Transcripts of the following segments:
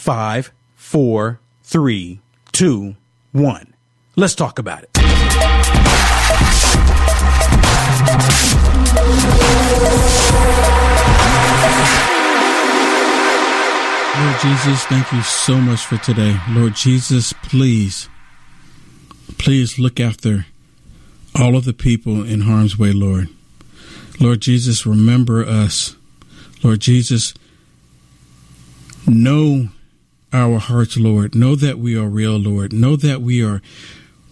5, 4, 3, 2, 1. Let's talk about it. Lord Jesus, thank you so much for today. Lord Jesus, please look after all of the people in harm's way, Lord. Lord Jesus, remember us. Lord Jesus, know our hearts, Lord. Know that we are real, Lord. Know that we are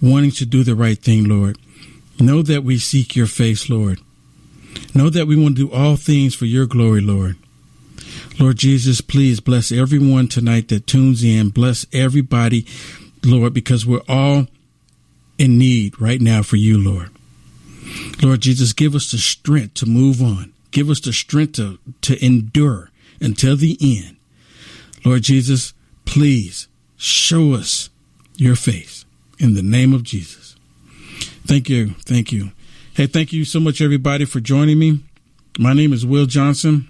wanting to do the right thing, Lord. Know that we seek your face, Lord. Know that we want to do all things for your glory, Lord. Lord Jesus, please bless everyone tonight that tunes in. Bless everybody, Lord, because we're all in need right now for you, Lord. Lord Jesus, give us the strength to move on. Give us the strength to endure until the end. Lord Jesus, please show us your face in the name of Jesus. Thank you. Thank you. Hey, thank you so much, everybody, for joining me. My name is Will Johnson.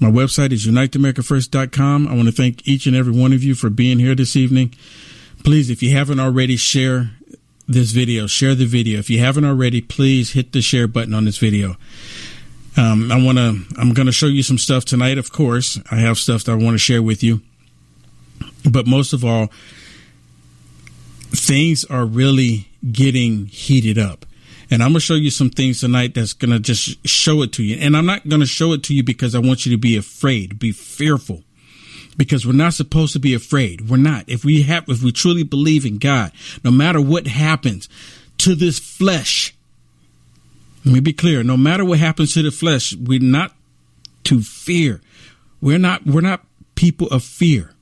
My website is UniteAmericaFirst.com. I want to thank each and every one of you for being here this evening. Please, if you haven't already, share this video. Share the video. If you haven't already, please hit the share button on this video. I'm going to show you some stuff tonight, of course. I have stuff that I want to share with you. But most of all, things are really getting heated up. And I'm going to show you some things tonight that's going to just show it to you. And I'm not going to show it to you because I want you to be afraid, be fearful, because we're not supposed to be afraid. We're not. If we truly believe in God, no matter what happens to this flesh, let me be clear. No matter what happens to the flesh, we're not to fear. We're not people of fear.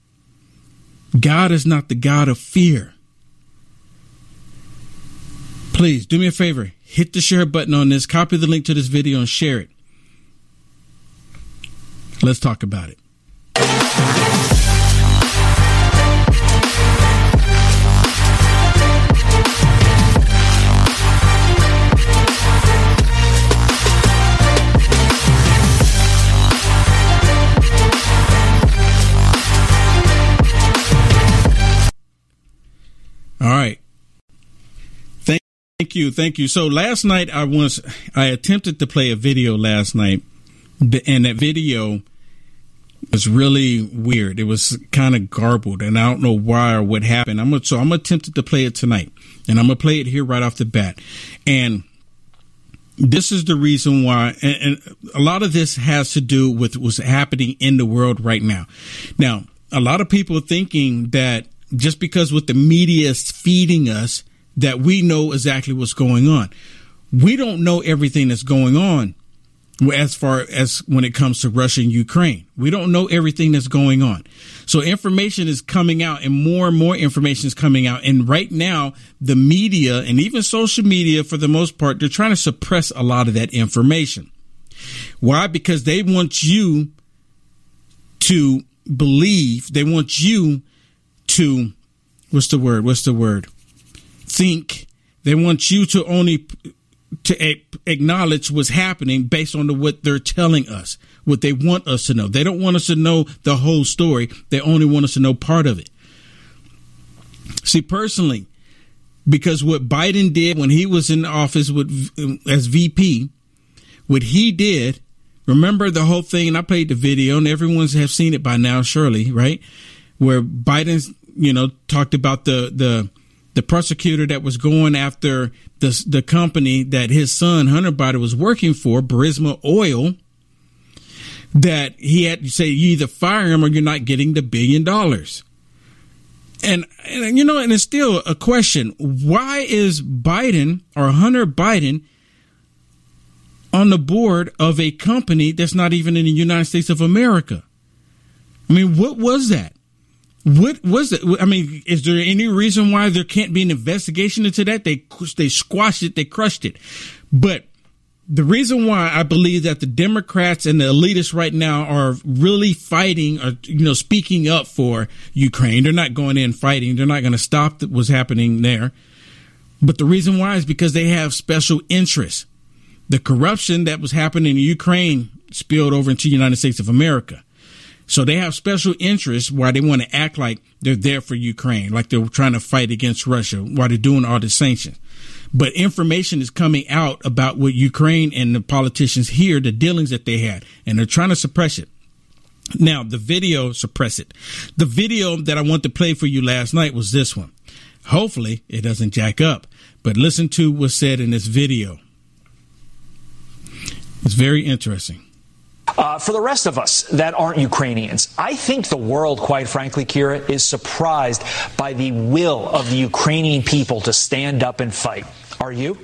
God is not the God of fear. Please do me a favor. Hit the share button on this. Copy the link to this video and share it. Let's talk about it. All right. Thank you. So last night I attempted to play a video last night, and that video was really weird. It was kind of garbled, and I don't know why or what happened. I'm attempted to play it tonight, and I'm gonna play it here right off the bat. And this is the reason why, and a lot of this has to do with what's happening in the world right now. Now, a lot of people are thinking that just because what the media is feeding us, that we know exactly what's going on. We don't know everything that's going on as far as when it comes to Russia and Ukraine. We don't know everything that's going on. So information is coming out, and more information is coming out. And right now, the media and even social media, for the most part, they're trying to suppress a lot of that information. Why? Because they want you to believe. They want you to, what's the word? Think. They want you to only to acknowledge what's happening based on what they're telling us, what they want us to know. They don't want us to know the whole story. They only want us to know part of it. See, personally, because what Biden did when he was in office as VP, what he did, Remember the whole thing, and I played the video, and everyone's have seen it by now, surely, right? Where Biden's, you know, talked about the prosecutor that was going after the company that his son Hunter Biden was working for, Burisma Oil, that he had to say, you either fire him or you're not getting the $1 billion. And you know, and it's still a question. Why is Biden or Hunter Biden on the board of a company that's not even in the United States of America? I mean, what was that? What was it? I mean, is there any reason why there can't be an investigation into that? They squashed it. They crushed it. But the reason why I believe that the Democrats and the elitists right now are really fighting or, you know, speaking up for Ukraine. They're not going in fighting. They're not going to stop what's happening there. But the reason why is because they have special interests. The corruption that was happening in Ukraine spilled over into the United States of America. So they have special interests why they want to act like they're there for Ukraine, like they're trying to fight against Russia while they're doing all the sanctions. But information is coming out about what Ukraine and the politicians here, the dealings that they had, and they're trying to suppress it. Now, the video suppress it. The video that I want to play for you last night was this one. Hopefully it doesn't jack up, but listen to what's said in this video. It's very interesting. For the rest of us that aren't Ukrainians, I think the world, quite frankly, Kira, is surprised by the will of the Ukrainian people to stand up and fight. Are you?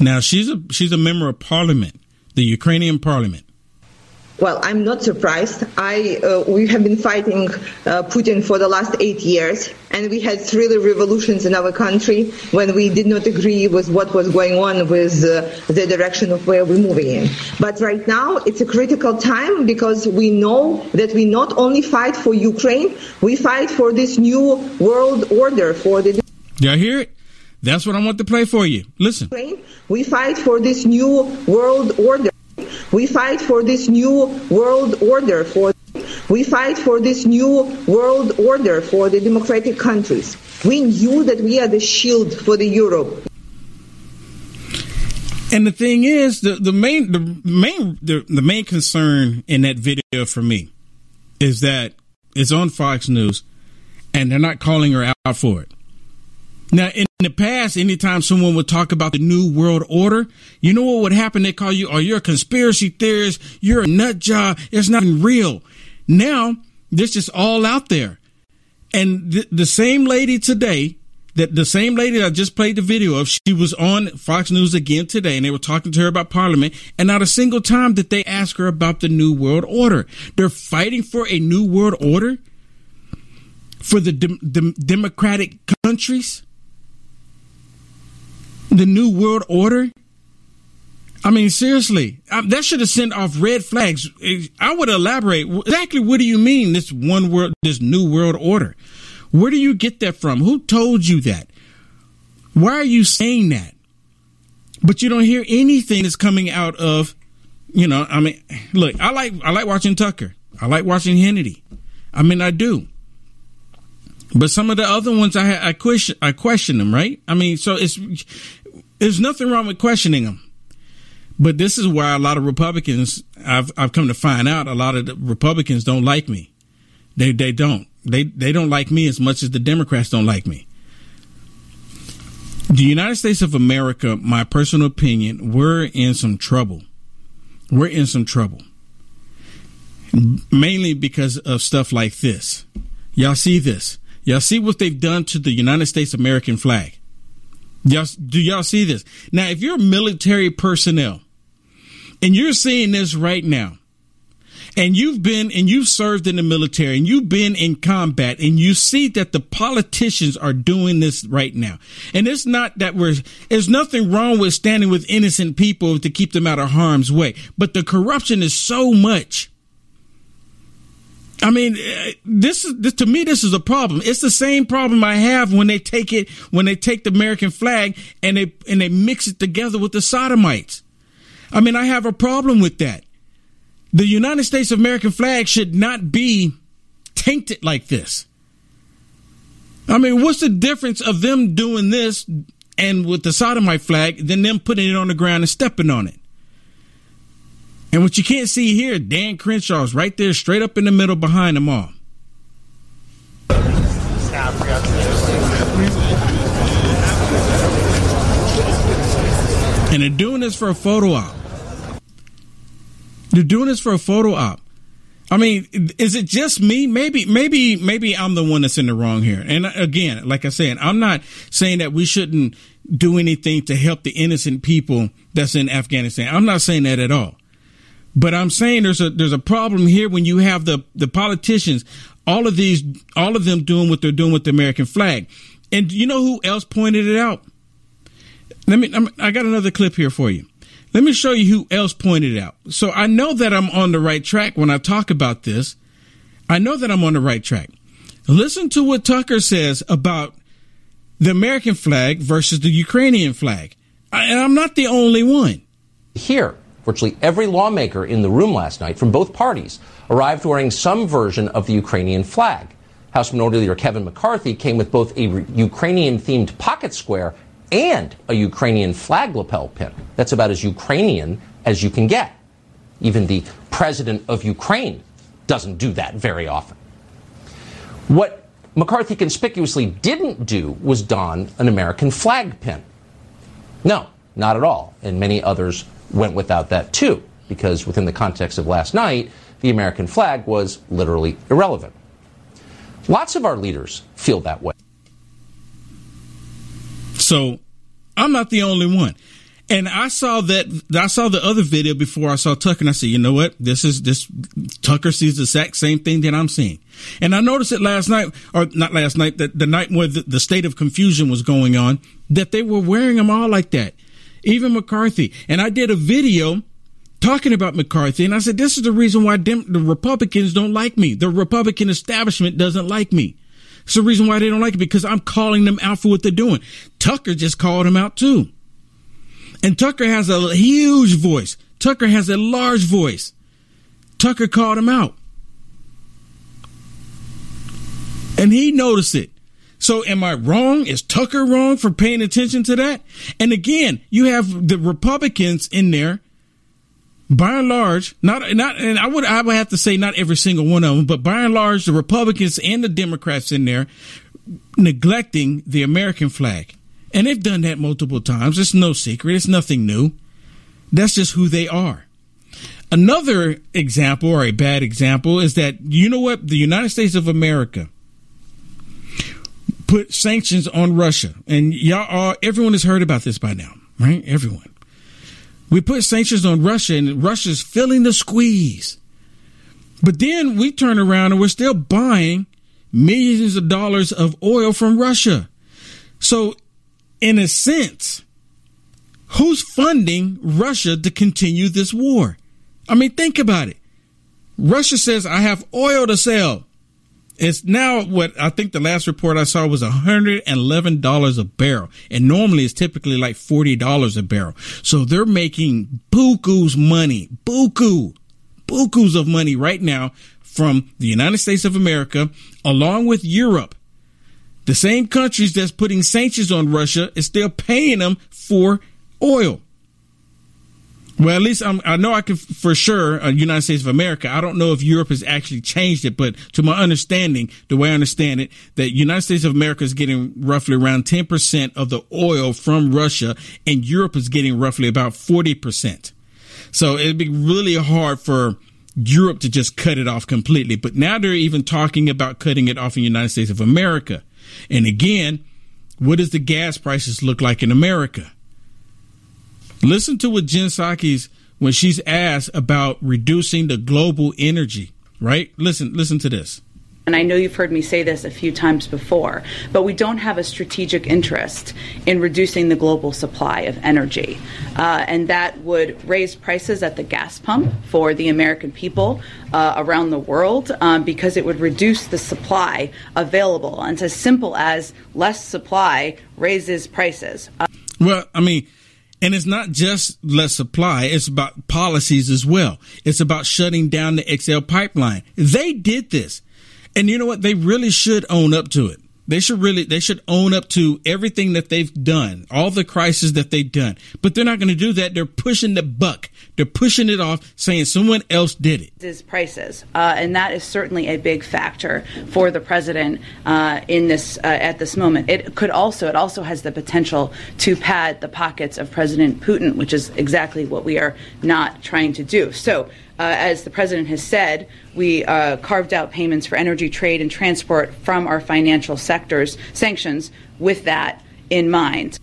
Now, she's a member of parliament, the Ukrainian parliament. Well, I'm not surprised. We have been fighting Putin for the last 8 years, and we had really revolutions in our country when we did not agree with what was going on with the direction of where we're moving in. But right now, it's a critical time because we know that we not only fight for Ukraine, we fight for this new world order. Y'all hear it? That's what I want to play for you. Listen. We fight for this new world order. We fight for this new world order. We fight for this new world order for the democratic countries. We knew that we are the shield for the Europe. And the thing is, the main concern in that video for me is that it's on Fox News, and they're not calling her out for it. Now, in the past, anytime someone would talk about the New World Order, you know what would happen? They call you, oh, you're a conspiracy theorist. You're a nut job. It's not real. Now, this is all out there. And the same lady today, the same lady I just played the video of, she was on Fox News again today, and they were talking to her about Parliament. And not a single time did they ask her about the New World Order. They're fighting for a New World Order for the democratic countries. The New World Order? I mean, seriously, that should have sent off red flags. I would elaborate. Exactly what do you mean, this New World Order? Where do you get that from? Who told you that? Why are you saying that? But you don't hear anything that's coming out of, you know, I mean, look, I like watching Tucker. I like watching Hannity. I mean, I do. But some of the other ones, I question them, right? I mean, so there's nothing wrong with questioning them. But this is why a lot of Republicans, I've come to find out, a lot of the Republicans don't like me. They don't. They don't like me as much as the Democrats don't like me. The United States of America, my personal opinion, we're in some trouble. We're in some trouble. Mainly because of stuff like this. Y'all see this. Y'all see what they've done to the United States American flag? Do y'all see this? Now, if you're military personnel and you're seeing this right now, and you've served in the military and you've been in combat, and you see that the politicians are doing this right now. And it's not that there's nothing wrong with standing with innocent people to keep them out of harm's way, but the corruption is so much. I mean, this to me, this is a problem. It's the same problem I have when they take the American flag and they mix it together with the sodomites. I mean, I have a problem with that. The United States American flag should not be tainted like this. I mean, what's the difference of them doing this and with the sodomite flag than them putting it on the ground and stepping on it? And what you can't see here, Dan Crenshaw's right there, straight up in the middle behind them all. And they're doing this for a photo op. They're doing this for a photo op. I mean, is it just me? Maybe I'm the one that's in the wrong here. And again, like I said, I'm not saying that we shouldn't do anything to help the innocent people that's in Afghanistan. I'm not saying that at all. But I'm saying there's a problem here when you have the politicians, all of them doing what they're doing with the American flag. And you know who else pointed it out? I got another clip here for you. Let me show you who else pointed it out. So I know that I'm on the right track when I talk about this. I know that I'm on the right track. Listen to what Tucker says about the American flag versus the Ukrainian flag. And I'm not the only one. Here, virtually every lawmaker in the room last night from both parties arrived wearing some version of the Ukrainian flag. House Minority Leader Kevin McCarthy came with both a Ukrainian-themed pocket square and a Ukrainian flag lapel pin. That's about as Ukrainian as you can get. Even the president of Ukraine doesn't do that very often. What McCarthy conspicuously didn't do was don an American flag pin. No, not at all. And many others went without that too, because within the context of last night, the American flag was literally irrelevant. Lots of our leaders feel that way. So I'm not the only one. And I saw the other video before I saw Tucker, and I said, you know what? This Tucker sees the exact same thing that I'm seeing. And I noticed it last night, or not last night, that the night where the state of confusion was going on, that they were wearing them all like that. Even McCarthy. And I did a video talking about McCarthy, and I said, this is the reason why the Republicans don't like me. The Republican establishment doesn't like me. It's the reason why they don't like it, because I'm calling them out for what they're doing. Tucker just called him out, too. And Tucker has a huge voice. Tucker has a large voice. Tucker called him out. And he noticed it. So am I wrong? Is Tucker wrong for paying attention to that? And again, you have the Republicans in there. By and large, I would have to say not every single one of them, but by and large, the Republicans and the Democrats in there neglecting the American flag. And they've done that multiple times. It's no secret. It's nothing new. That's just who they are. Another example, or a bad example, is that, you know what? The United States of America put sanctions on Russia. And everyone has heard about this by now, right? Everyone. We put sanctions on Russia, and Russia's feeling the squeeze. But then we turn around and we're still buying millions of dollars of oil from Russia. So in a sense, who's funding Russia to continue this war? I mean, think about it. Russia says, I have oil to sell. It's now what I think the last report I saw was $111 a barrel. And normally it's typically like $40 a barrel. So they're making bukus money, bukus of money right now from the United States of America, along with Europe. The same countries that's putting sanctions on Russia is still paying them for oil. Well, at least I know I can for sure, United States of America. I don't know if Europe has actually changed it, but to my understanding, the way I understand it, that United States of America is getting roughly around 10% of the oil from Russia, and Europe is getting roughly about 40%. So it'd be really hard for Europe to just cut it off completely. But now they're even talking about cutting it off in the United States of America. And again, what does the gas prices look like in America? Listen to what Jen Psaki's when she's asked about reducing the global energy, right? Listen to this. And I know you've heard me say this a few times before, but we don't have a strategic interest in reducing the global supply of energy. And that would raise prices at the gas pump for the American people around the world because it would reduce the supply available. And it's as simple as less supply raises prices. And it's not just less supply. It's about policies as well. It's about shutting down the XL pipeline. They did this. And you know what? They really should own up to it. They should own up to everything that they've done, all the crises that they've done. But they're not going to do that. They're pushing the buck. They're pushing it off, saying someone else did it. It's prices. And that is certainly a big factor for the president in this at this moment. It also has the potential to pad the pockets of President Putin, which is exactly what we are not trying to do. So as the president has said, we carved out payments for energy, trade, and transport from our financial sectors sanctions with that in mind.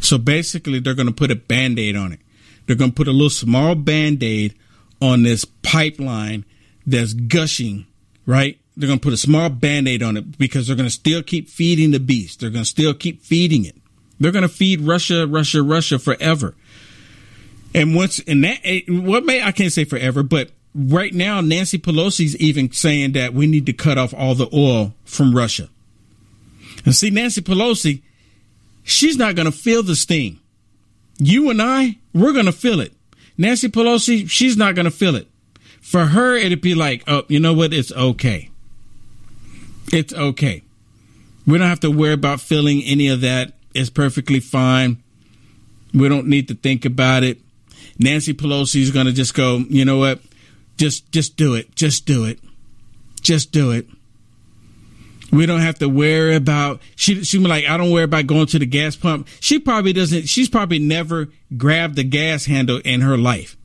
So basically, they're going to put a Band-Aid on it. They're going to put a little small Band-Aid on this pipeline that's gushing, right? They're going to put a small Band-Aid on it because they're going to still keep feeding the beast. They're going to still keep feeding it. They're going to feed Russia forever. And I can't say forever, but right now, Nancy Pelosi's even saying that we need to cut off all the oil from Russia. And see, Nancy Pelosi, she's not going to feel the sting. You and I, we're going to feel it. Nancy Pelosi, she's not going to feel it. For her, it'd be like, oh, you know what? It's okay. It's okay. We don't have to worry about feeling any of that. It's perfectly fine. We don't need to think about it. Nancy Pelosi is going to just go, you know what? Just do it. Just do it. Just do it. We don't have to worry about. She was like, I don't worry about going to the gas pump. She probably doesn't. She's probably never grabbed the gas handle in her life.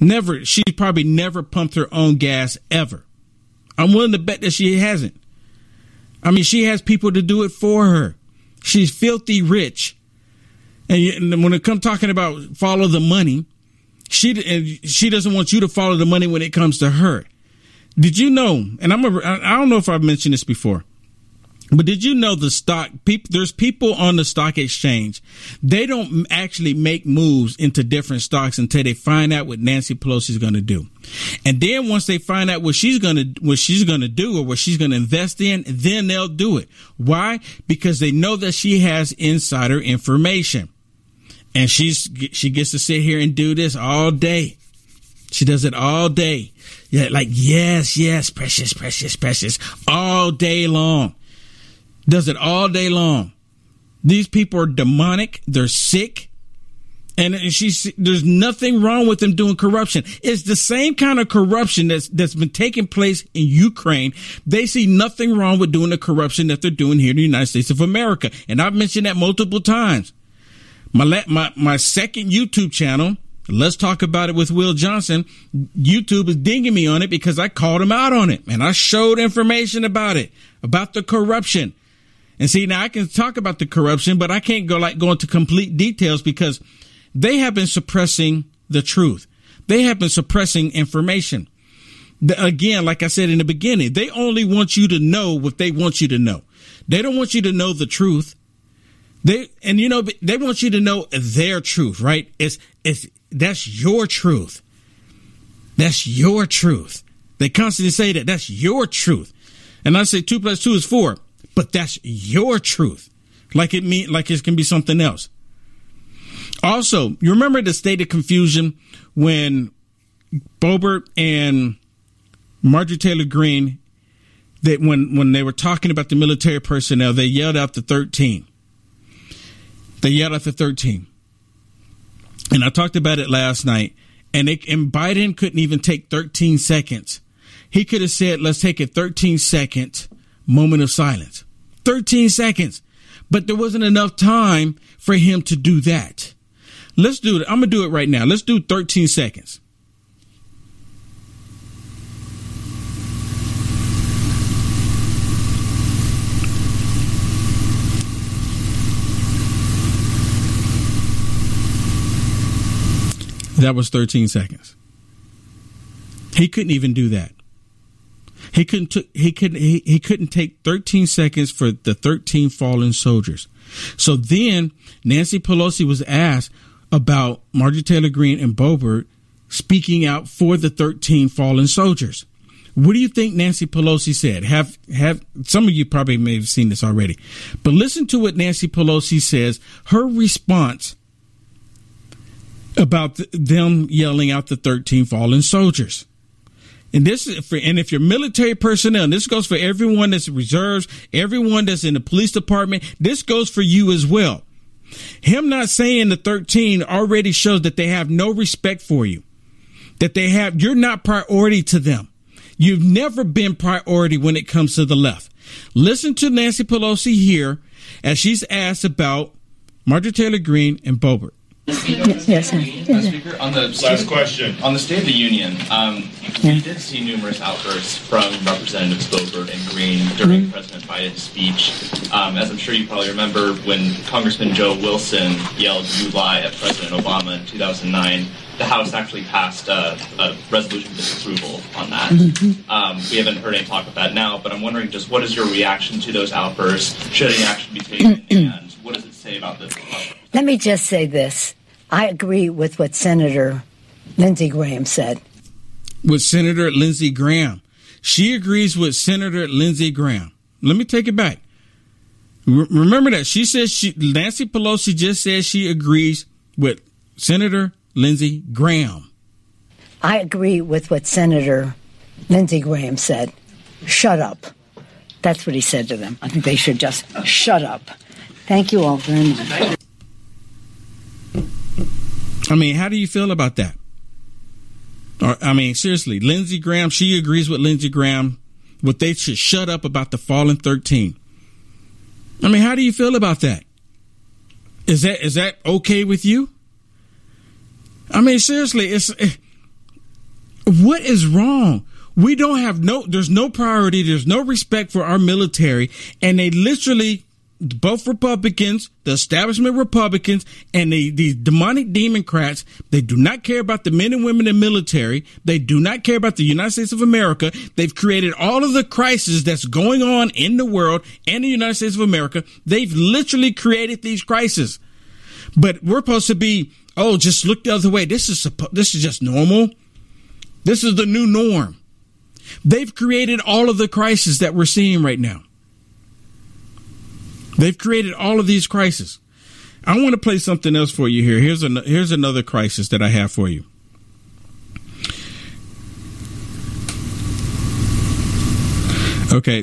Never. She probably never pumped her own gas ever. I'm willing to bet that she hasn't. I mean, she has people to do it for her. She's filthy rich. And when it comes talking about follow the money, she doesn't want you to follow the money when it comes to her. Did you know? And I don't know if I've mentioned this before, but did you know the stock people? There's people on the stock exchange. They don't actually make moves into different stocks until they find out what Nancy Pelosi is going to do. And then once they find out what she's going to do or what she's going to invest in, then they'll do it. Why? Because they know that she has insider information. And she gets to sit here and do this all day. She does it all day. Yeah, like, yes, precious, all day long. Does it all day long. These people are demonic. They're sick. And there's nothing wrong with them doing corruption. It's the same kind of corruption that's been taking place in Ukraine. They see nothing wrong with doing the corruption that they're doing here in the United States of America. And I've mentioned that multiple times. My second YouTube channel, Let's Talk About It with Will Johnson, YouTube is dinging me on it because I called him out on it. And I showed information about it, about the corruption. And see, now I can talk about the corruption, but I can't go into complete details because they have been suppressing the truth. They have been suppressing information. Again, like I said in the beginning, they only want you to know what they want you to know. They don't want you to know the truth. They want you to know their truth, right? That's your truth. That's your truth. They constantly say that. That's your truth. And I say 2 + 2 is 4, but that's your truth. Like it can be something else. Also, you remember the state of confusion when Boebert and Marjorie Taylor Greene, that when they were talking about the military personnel, they yelled out the 13. They yelled out the 13. And I talked about it last night. And Biden couldn't even take 13 seconds. He could have said, let's take a 13-second moment of silence. 13 seconds. But there wasn't enough time for him to do that. Let's do it. I'm going to do it right now. Let's do 13 seconds. That was 13 seconds. He couldn't even do that. He couldn't take 13 seconds for the 13 fallen soldiers. So then Nancy Pelosi was asked about Marjorie Taylor Greene and Boebert speaking out for the 13 fallen soldiers. What do you think Nancy Pelosi said? Have some of you probably may have seen this already, but listen to what Nancy Pelosi says. Her response about them yelling out the 13 fallen soldiers. And this is for, and if you're military personnel, and this goes for everyone that's reserves, everyone that's in the police department, this goes for you as well. Him not saying the 13 already shows that they have no respect for you, that they have, you're not priority to them. You've never been priority when it comes to the left. Listen to Nancy Pelosi here as she's asked about Marjorie Taylor Greene and Boebert. Yes, Speaker, on the last question, on the State of the Union, we did see numerous outbursts from Representatives Boebert and Green during President Biden's speech. As I'm sure you probably remember, when Congressman Joe Wilson yelled "You lie" at President Obama in 2009, the House actually passed a resolution of disapproval on that. We haven't heard any talk about that now, but I'm wondering just what is your reaction to those outbursts? Should any action be taken, and what does it say about this? Let me just say this. I agree with what Senator Lindsey Graham said. With Senator Lindsey Graham. She agrees with Senator Lindsey Graham. Let me take it back. Remember that. She says Nancy Pelosi just said she agrees with Senator Lindsey Graham. I agree with what Senator Lindsey Graham said. Shut up. That's what he said to them. I think they should just shut up. Thank you all very much. I mean, how do you feel about that? Or, I mean, seriously, Lindsey Graham, she agrees with Lindsey Graham, what they should shut up about the fallen 13. I mean, how do you feel about that? Is that okay with you? I mean, seriously, what is wrong? We don't have there's no priority. There's no respect for our military. And they literally, both Republicans, the establishment Republicans, and these demonic Democrats, they do not care about the men and women in the military. They do not care about the United States of America. They've created all of the crises that's going on in the world and the United States of America. They've literally created these crises. But we're supposed to be, oh, just look the other way. This is just normal. This is the new norm. They've created all of the crises that we're seeing right now. They've created all of these crises. I want to play something else for you here. Here's another crisis that I have for you. Okay.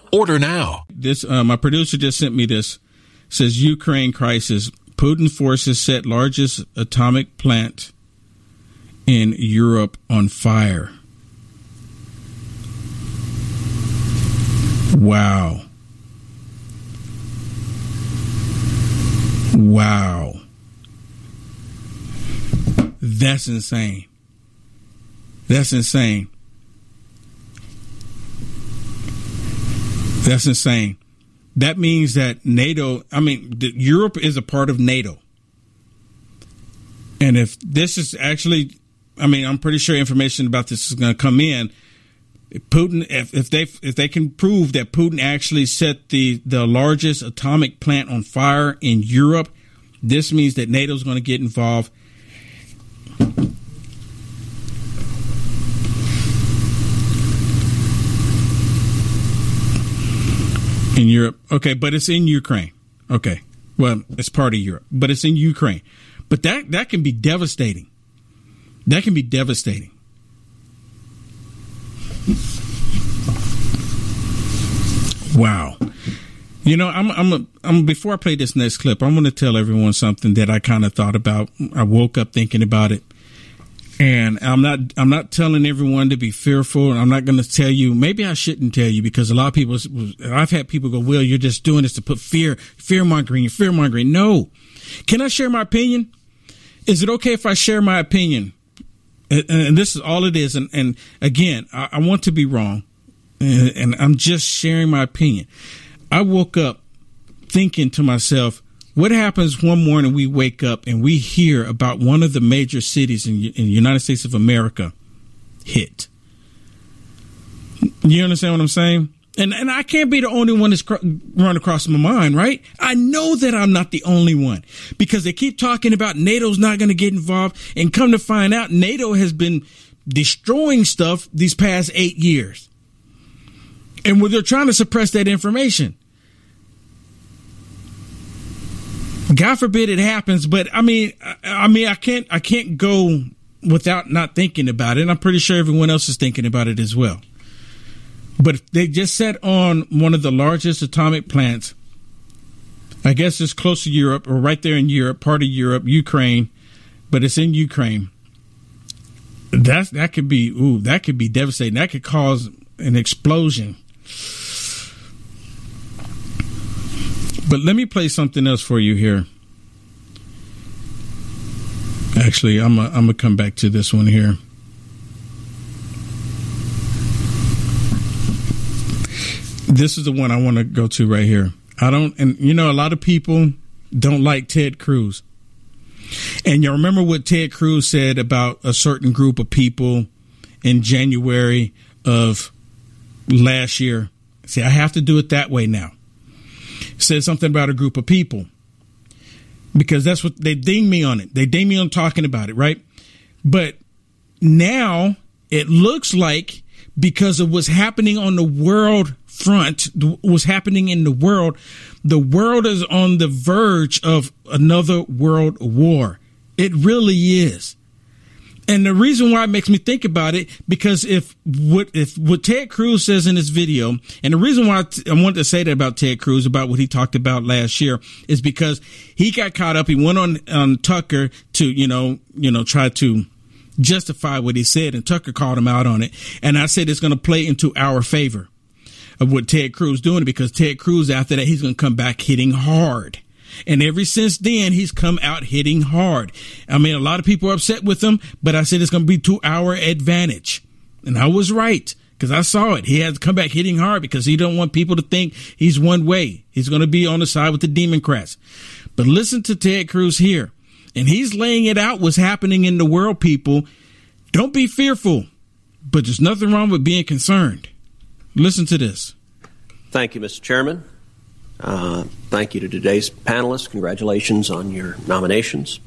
Order now. This my producer just sent me this. It says Ukraine crisis. Putin forces set largest atomic plant in Europe on fire. Wow. Wow. That's insane. That's insane. That's insane. That means that NATO, Europe is a part of NATO. And if this is actually, I'm pretty sure information about this is going to come in. Putin, if they can prove that Putin actually set the largest atomic plant on fire in Europe, this means that NATO is going to get involved. In Europe. Okay, but it's in Ukraine. Okay. Well, it's part of Europe, but it's in Ukraine. But that can be devastating. That can be devastating. Wow. You know, I'm before I play this next clip, I'm going to tell everyone something that I kind of thought about. I woke up thinking about it. And I'm not telling everyone to be fearful, and I'm not going to tell you. Maybe I shouldn't tell you, because a lot of people, I've had people go, "Will, you're just doing this to put fear mongering." No. Can I share my opinion? Is it okay if I share my opinion? And this is all it is. And again, I want to be wrong, and I'm just sharing my opinion. I woke up thinking to myself, what happens one morning we wake up and we hear about one of the major cities in the United States of America hit? You understand what I'm saying? And I can't be the only one that's run across my mind, right? I know that I'm not the only one, because they keep talking about NATO's not going to get involved, and come to find out, NATO has been destroying stuff these past 8 years. And they're trying to suppress that information. God forbid it happens, but I mean, I can't go without not thinking about it. And I'm pretty sure everyone else is thinking about it as well. But they just set on one of the largest atomic plants. I guess it's close to Europe, or right there in Europe, part of Europe, Ukraine, but it's in Ukraine. That could be devastating. That could cause an explosion. But let me play something else for you here. Actually, I'm gonna come back to this one here. This is the one I want to go to right here. A lot of people don't like Ted Cruz. And you remember what Ted Cruz said about a certain group of people in January of last year. See, I have to do it that way now. Said something about a group of people, because that's what they ding me on it. They ding me on talking about it, right? But now it looks like, because of what's happening on the world front, what's happening in the world is on the verge of another world war. It really is. And the reason why it makes me think about it, because if what Ted Cruz says in this video, and the reason why I wanted to say that about Ted Cruz, about what he talked about last year, is because he got caught up. He went on Tucker to, try to justify what he said, and Tucker called him out on it. And I said, it's going to play into our favor of what Ted Cruz doing, because Ted Cruz, after that, he's going to come back hitting hard. And ever since then, he's come out hitting hard. I mean, a lot of people are upset with him, but I said it's going to be to our advantage. And I was right, because I saw it. He has come back hitting hard, because he don't want people to think he's one way. He's going to be on the side with the Democrats. But listen to Ted Cruz here. And he's laying it out what's happening in the world, people. Don't be fearful, but there's nothing wrong with being concerned. Listen to this. Thank you, Mr. Chairman. Thank you to today's panelists. Congratulations on your nominations.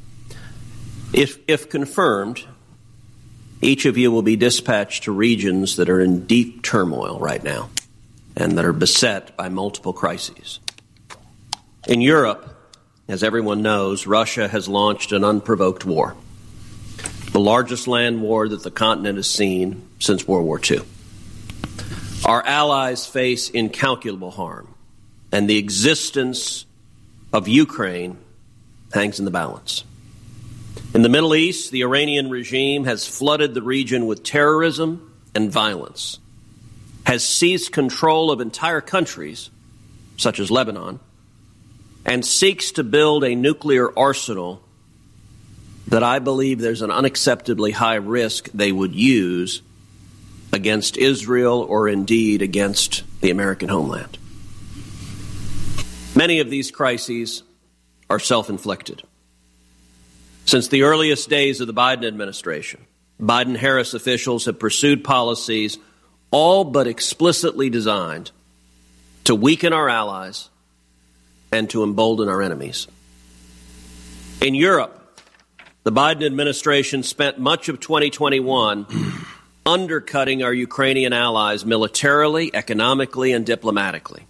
If confirmed, each of you will be dispatched to regions that are in deep turmoil right now and that are beset by multiple crises. In Europe, as everyone knows, Russia has launched an unprovoked war, the largest land war that the continent has seen since World War II. Our allies face incalculable harm, and the existence of Ukraine hangs in the balance. In the Middle East, the Iranian regime has flooded the region with terrorism and violence, has seized control of entire countries, such as Lebanon, and seeks to build a nuclear arsenal that I believe there's an unacceptably high risk they would use against Israel, or indeed against the American homeland. Many of these crises are self-inflicted. Since the earliest days of the Biden administration, Biden-Harris officials have pursued policies all but explicitly designed to weaken our allies and to embolden our enemies. In Europe, the Biden administration spent much of 2021 undercutting our Ukrainian allies militarily, economically, and diplomatically.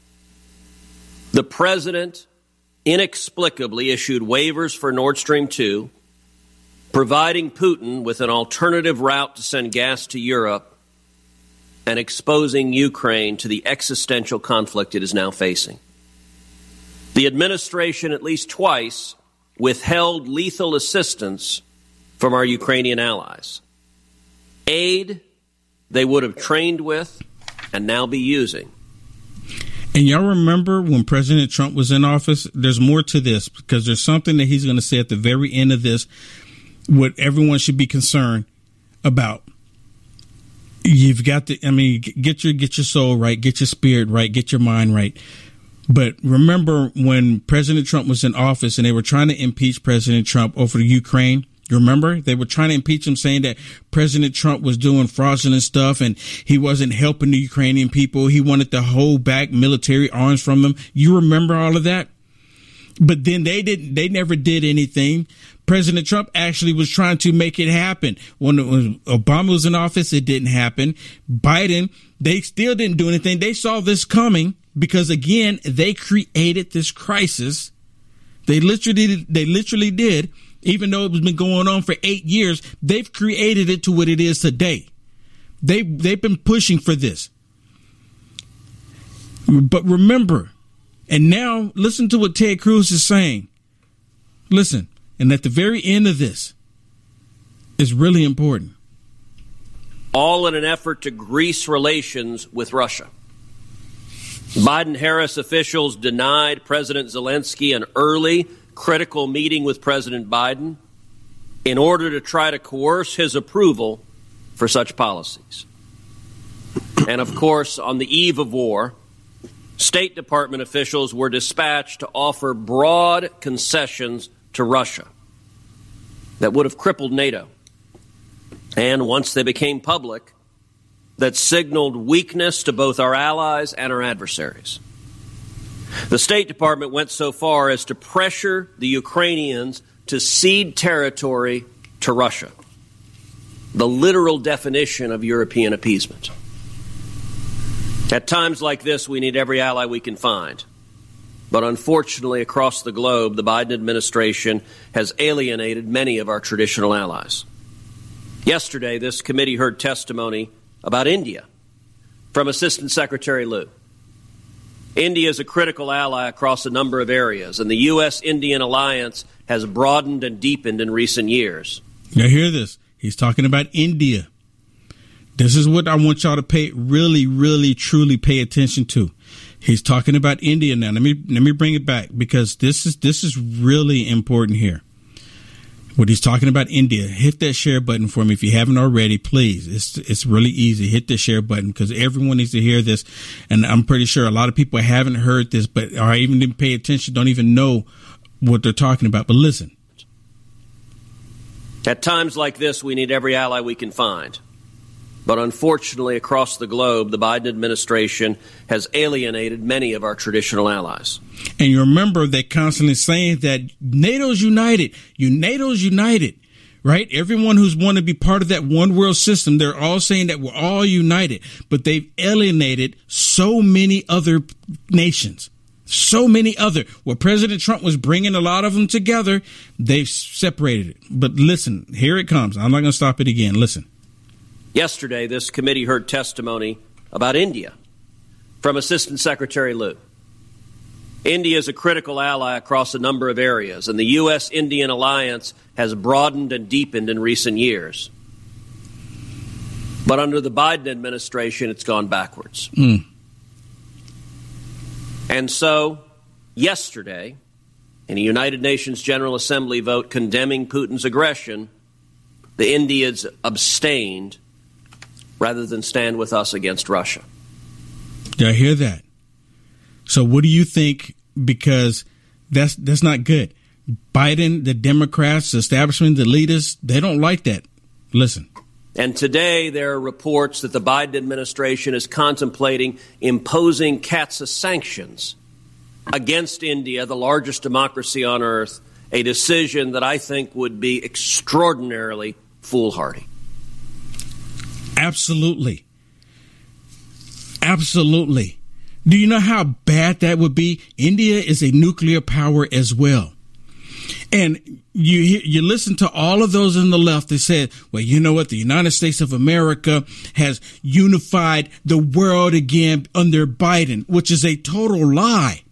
The president inexplicably issued waivers for Nord Stream 2, providing Putin with an alternative route to send gas to Europe, and exposing Ukraine to the existential conflict it is now facing. The administration at least twice withheld lethal assistance from our Ukrainian allies, aid they would have trained with and now be using. And y'all remember when President Trump was in office? There's more to this, because there's something that he's going to say at the very end of this, what everyone should be concerned about. You've got to, get your soul right, get your spirit right, get your mind right. But remember when President Trump was in office and they were trying to impeach President Trump over Ukraine You remember they were trying to impeach him, saying that President Trump was doing fraudulent stuff and he wasn't helping the Ukrainian people. He wanted to hold back military arms from them. You remember all of that? But then they never did anything. President Trump actually was trying to make it happen. When Obama was in office, it didn't happen. Biden, they still didn't do anything. They saw this coming because, again, they created this crisis. They literally did. Even though it's been going on for 8 years, they've created it to what it is today. They've been pushing for this. But remember, and now listen to what Ted Cruz is saying. Listen, and at the very end of this, it's really important. All in an effort to grease relations with Russia. Biden-Harris officials denied President Zelensky an early critical meeting with President Biden in order to try to coerce his approval for such policies. And of course, on the eve of war, State Department officials were dispatched to offer broad concessions to Russia that would have crippled NATO. And once they became public, that signaled weakness to both our allies and our adversaries. The State Department went so far as to pressure the Ukrainians to cede territory to Russia, the literal definition of European appeasement. At times like this, we need every ally we can find. But unfortunately, across the globe, the Biden administration has alienated many of our traditional allies. Yesterday, this committee heard testimony about India from Assistant Secretary Liu. India is a critical ally across a number of areas, and the U.S.-Indian alliance has broadened and deepened in recent years. Now hear this. He's talking about India. This is what I want y'all to pay really, truly pay attention to. He's talking about India now. Let me bring it back because this is really important here. What he's talking about India, hit that share button for me if you haven't already, please. It's really easy. Hit the share button because everyone needs to hear this. And I'm pretty sure a lot of people haven't heard this, but or even didn't pay attention, don't even know what they're talking about. But listen. At times like this, we need every ally we can find. But unfortunately, across the globe, the Biden administration has alienated many of our traditional allies. And you remember they constantly saying that NATO's united. NATO's united, right? Everyone who's want to be part of that one world system, they're all saying that we're all united. But they've alienated so many other nations. So many other. Well, President Trump was bringing a lot of them together. They've separated it. But listen, here it comes. I'm not going to stop it again. Listen. Yesterday, this committee heard testimony about India from Assistant Secretary Liu. India is a critical ally across a number of areas, and the U.S.-Indian alliance has broadened and deepened in recent years. But under the Biden administration, it's gone backwards. And so, yesterday, in a United Nations General Assembly vote condemning Putin's aggression, the Indians abstained rather than stand with us against Russia. Did I hear that? So what do you think? Because that's not good. Biden, the Democrats, the establishment, the leaders, they don't like that. Listen. And today there are reports that the Biden administration is contemplating imposing CATSA sanctions against India, the largest democracy on earth, a decision that I think would be extraordinarily foolhardy. Absolutely. Absolutely. Do you know how bad that would be? India is a nuclear power as well. And you listen to all of those on the left that said, well, you know what? The United States of America has unified the world again under Biden, which is a total lie.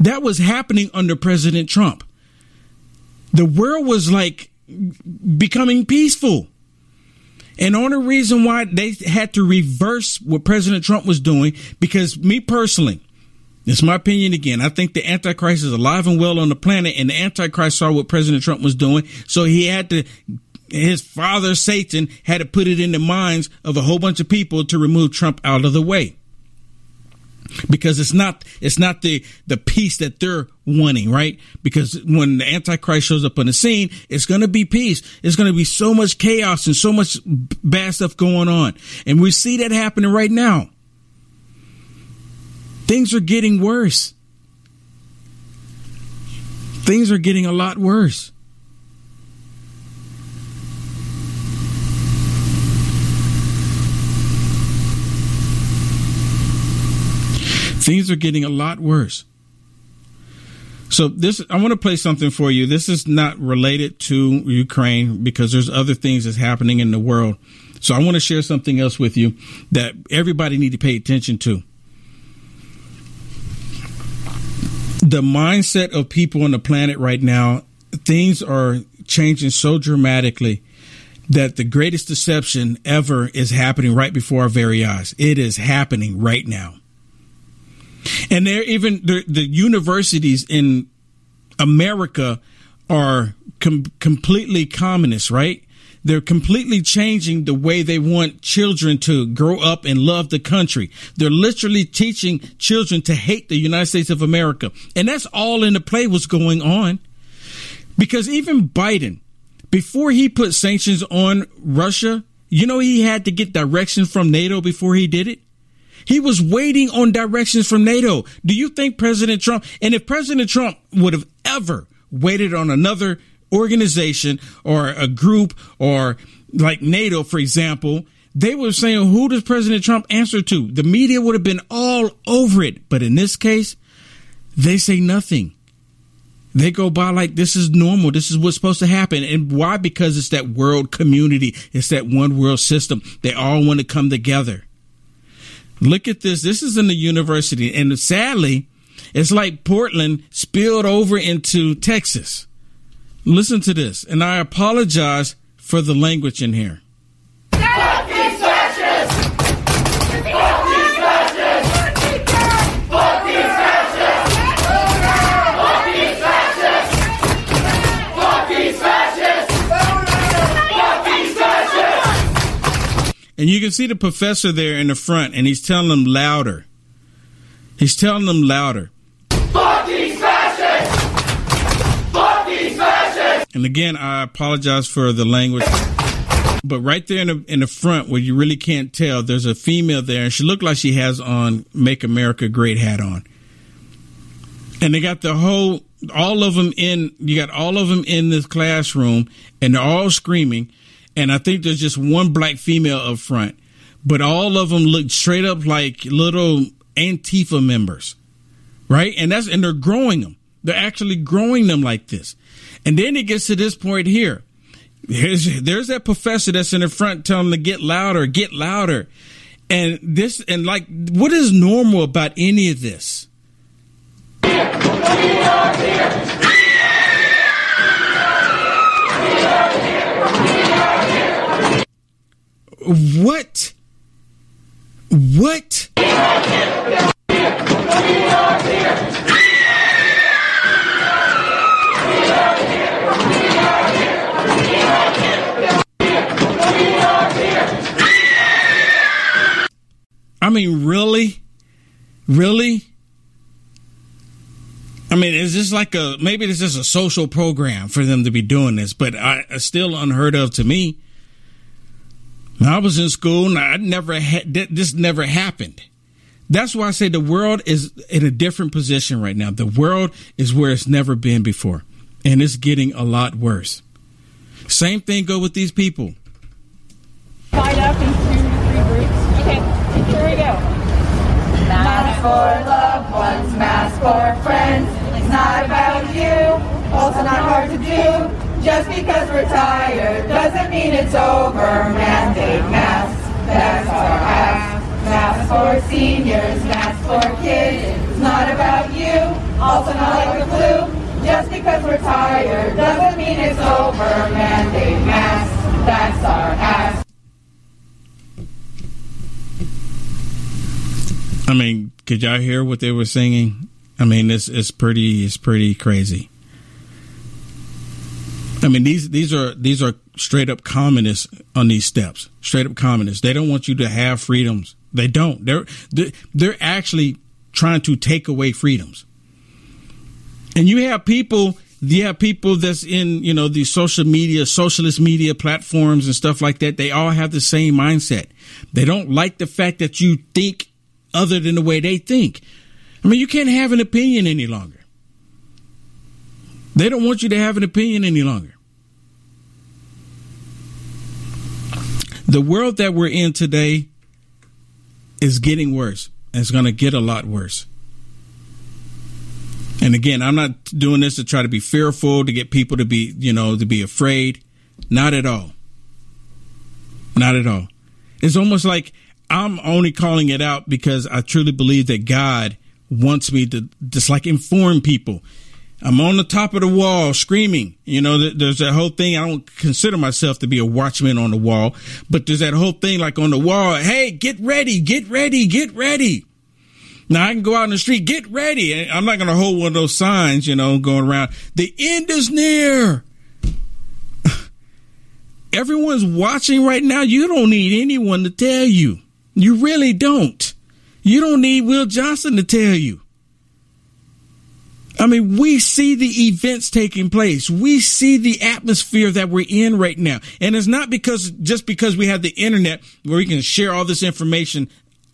That was happening under President Trump. The world was like becoming peaceful. And the only reason why they had to reverse what President Trump was doing, because me personally, it's my opinion again, I think the Antichrist is alive and well on the planet, and the Antichrist saw what President Trump was doing. So he had to, his father, Satan, had to put it in the minds of a whole bunch of people to remove Trump out of the way. because it's not the peace that they're wanting, right? Because when the Antichrist shows up on the scene, it's going to be peace. It's going to be so much chaos and so much bad stuff going on. And we see that happening right now. Things are getting worse. Things are getting a lot worse. Things are getting a lot worse. So this, I want to play something for you. This is not related to Ukraine because there's other things that's happening in the world. So I want to share something else with you that everybody need to pay attention to. The mindset of people on the planet right now, things are changing so dramatically that the greatest deception ever is happening right before our very eyes. It is happening right now. And the universities in America are completely communist, right? They're completely changing the way they want children to grow up and love the country. They're literally teaching children to hate the United States of America. And that's all in the play what's going on. Because even Biden, before he put sanctions on Russia, you know he had to get direction from NATO before he did it? He was waiting on directions from NATO. Do you think President Trump, and if President Trump would have ever waited on another organization or a group or like NATO, for example, they were saying, who does President Trump answer to? The media would have been all over it. But in this case, they say nothing. They go by like this is normal. This is what's supposed to happen. And why? Because it's that world community. It's that one world system. They all want to come together. Look at this. This is in the university. And sadly, it's like Portland spilled over into Texas. Listen to this, and I apologize for the language in here. Fuck these fascists! Fuck these fascists! Fuck these fascists! Fuck these fascists! Fuck these fascists! Fuck these fascists! And you can see the professor there in the front, and he's telling them louder. He's telling them louder. Fuck these fascists! Fuck these fascists! And again, I apologize for the language, but right there in the front where you really can't tell, there's a female there and she looked like she has on Make America Great hat on. And they got all of them in this classroom and they're all screaming. And I think there's just one black female up front, but all of them look straight up like little Antifa members. Right. And they're growing them. They're actually growing them like this. And then it gets to this point here. There's that professor that's in the front telling them to get louder. And what is normal about any of this? We are here. What? We are here. We are here. I mean, really? Really? I mean, is this like maybe this is a social program for them to be doing this, but it's still unheard of to me. When I was in school and I never had, this never happened. That's why I say the world is in a different position right now. The world is where it's never been before, and it's getting a lot worse. Same thing go with these people. Divide up into 2 to 3 groups. Okay, here we go. Mask for loved ones, mask for friends. It's not about you, also not hard to do. Just because we're tired doesn't mean it's over. Mandate masks, that's our ask. Masks for seniors, masks for kids. It's not about you, also not like the flu. Just because we're tired doesn't mean it's over. Mandate masks, that's our ass. I mean, could y'all hear what they were singing? I mean, it's pretty crazy. I mean, these are straight up communists on these steps. Straight up communists. They don't want you to have freedoms. They don't. They're actually trying to take away freedoms. And you have people that's in, you know, the social media, socialist media platforms and stuff like that. They all have the same mindset. They don't like the fact that you think other than the way they think. I mean, you can't have an opinion any longer. They don't want you to have an opinion any longer. The world that we're in today is getting worse, and it's going to get a lot worse. And again, I'm not doing this to try to be fearful, to get people to be, you know, to be afraid. Not at all. Not at all. It's almost like I'm only calling it out because I truly believe that God wants me to just like inform people. I'm on the top of the wall screaming. You know, there's that whole thing. I don't consider myself to be a watchman on the wall, but there's that whole thing like on the wall. Hey, get ready, get ready, get ready. Now I can go out in the street, get ready. I'm not going to hold one of those signs, you know, going around. The end is near. Everyone's watching right now. You don't need anyone to tell you. You really don't. You don't need Will Johnson to tell you. I mean, we see the events taking place. We see the atmosphere that we're in right now. And it's not because just because we have the internet where we can share all this information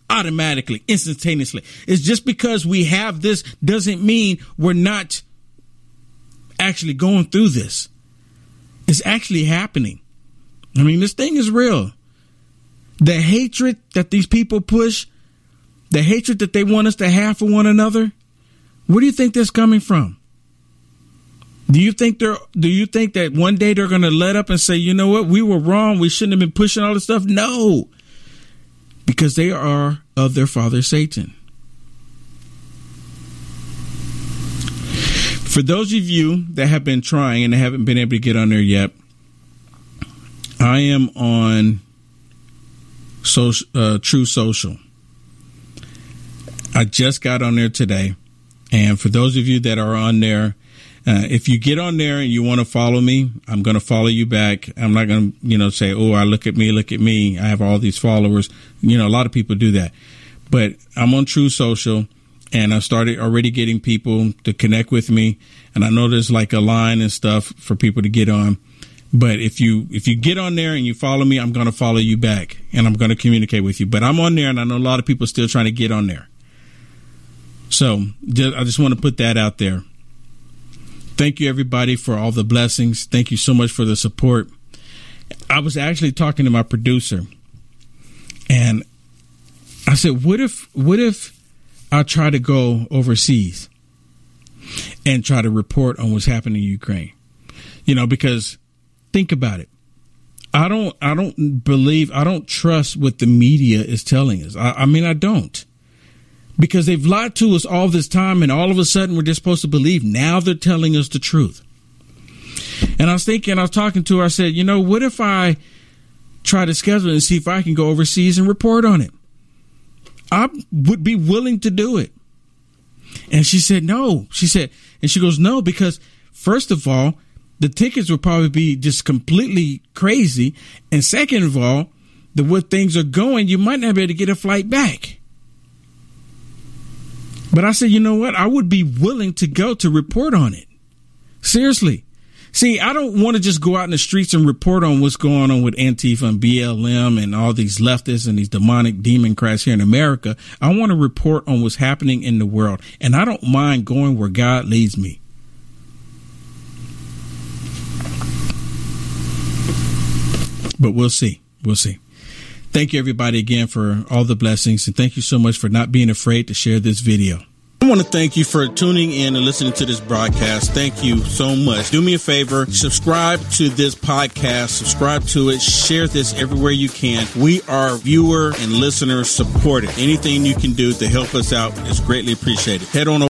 automatically, instantaneously. It's just because we have this doesn't mean we're not actually going through this. It's actually happening. I mean, this thing is real. The hatred that these people push, the hatred that they want us to have for one another. Where do you think that's coming from? Do you think that one day they're going to let up and say, you know what, we were wrong. We shouldn't have been pushing all this stuff. No, because they are of their father, Satan. For those of you that have been trying and haven't been able to get on there yet, I am on True Social. I just got on there today. And for those of you that are on there, if you get on there and you want to follow me, I'm going to follow you back. I'm not going to, you know, say, oh, I look at me. I have all these followers. You know, a lot of people do that. But I'm on True Social, and I started already getting people to connect with me. And I know there's like a line and stuff for people to get on. But if you get on there and you follow me, I'm going to follow you back, and I'm going to communicate with you. But I'm on there, and I know a lot of people still trying to get on there. So I just want to put that out there. Thank you, everybody, for all the blessings. Thank you so much for the support. I was actually talking to my producer, and I said, what if I try to go overseas and try to report on what's happening in Ukraine? You know, because think about it. I don't trust what the media is telling us. I mean, I don't. Because they've lied to us all this time, and all of a sudden we're just supposed to believe now they're telling us the truth. And I was thinking, I was talking to her, I said, you know, what if I try to schedule it and see if I can go overseas and report on it? I would be willing to do it. And she said, no. She said, and she goes, no, because first of all, the tickets would probably be just completely crazy. And second of all, the way things are going, you might not be able to get a flight back. But I said, you know what? I would be willing to go to report on it. Seriously. See, I don't want to just go out in the streets and report on what's going on with Antifa and BLM and all these leftists and these demonic demon crats here in America. I want to report on what's happening in the world. And I don't mind going where God leads me. But we'll see. We'll see. Thank you, everybody, again for all the blessings. And thank you so much for not being afraid to share this video. I want to thank you for tuning in and listening to this broadcast. Thank you so much. Do me a favor. Subscribe to this podcast. Subscribe to it. Share this everywhere you can. We are viewer and listener supported. Anything you can do to help us out is greatly appreciated. Head on over.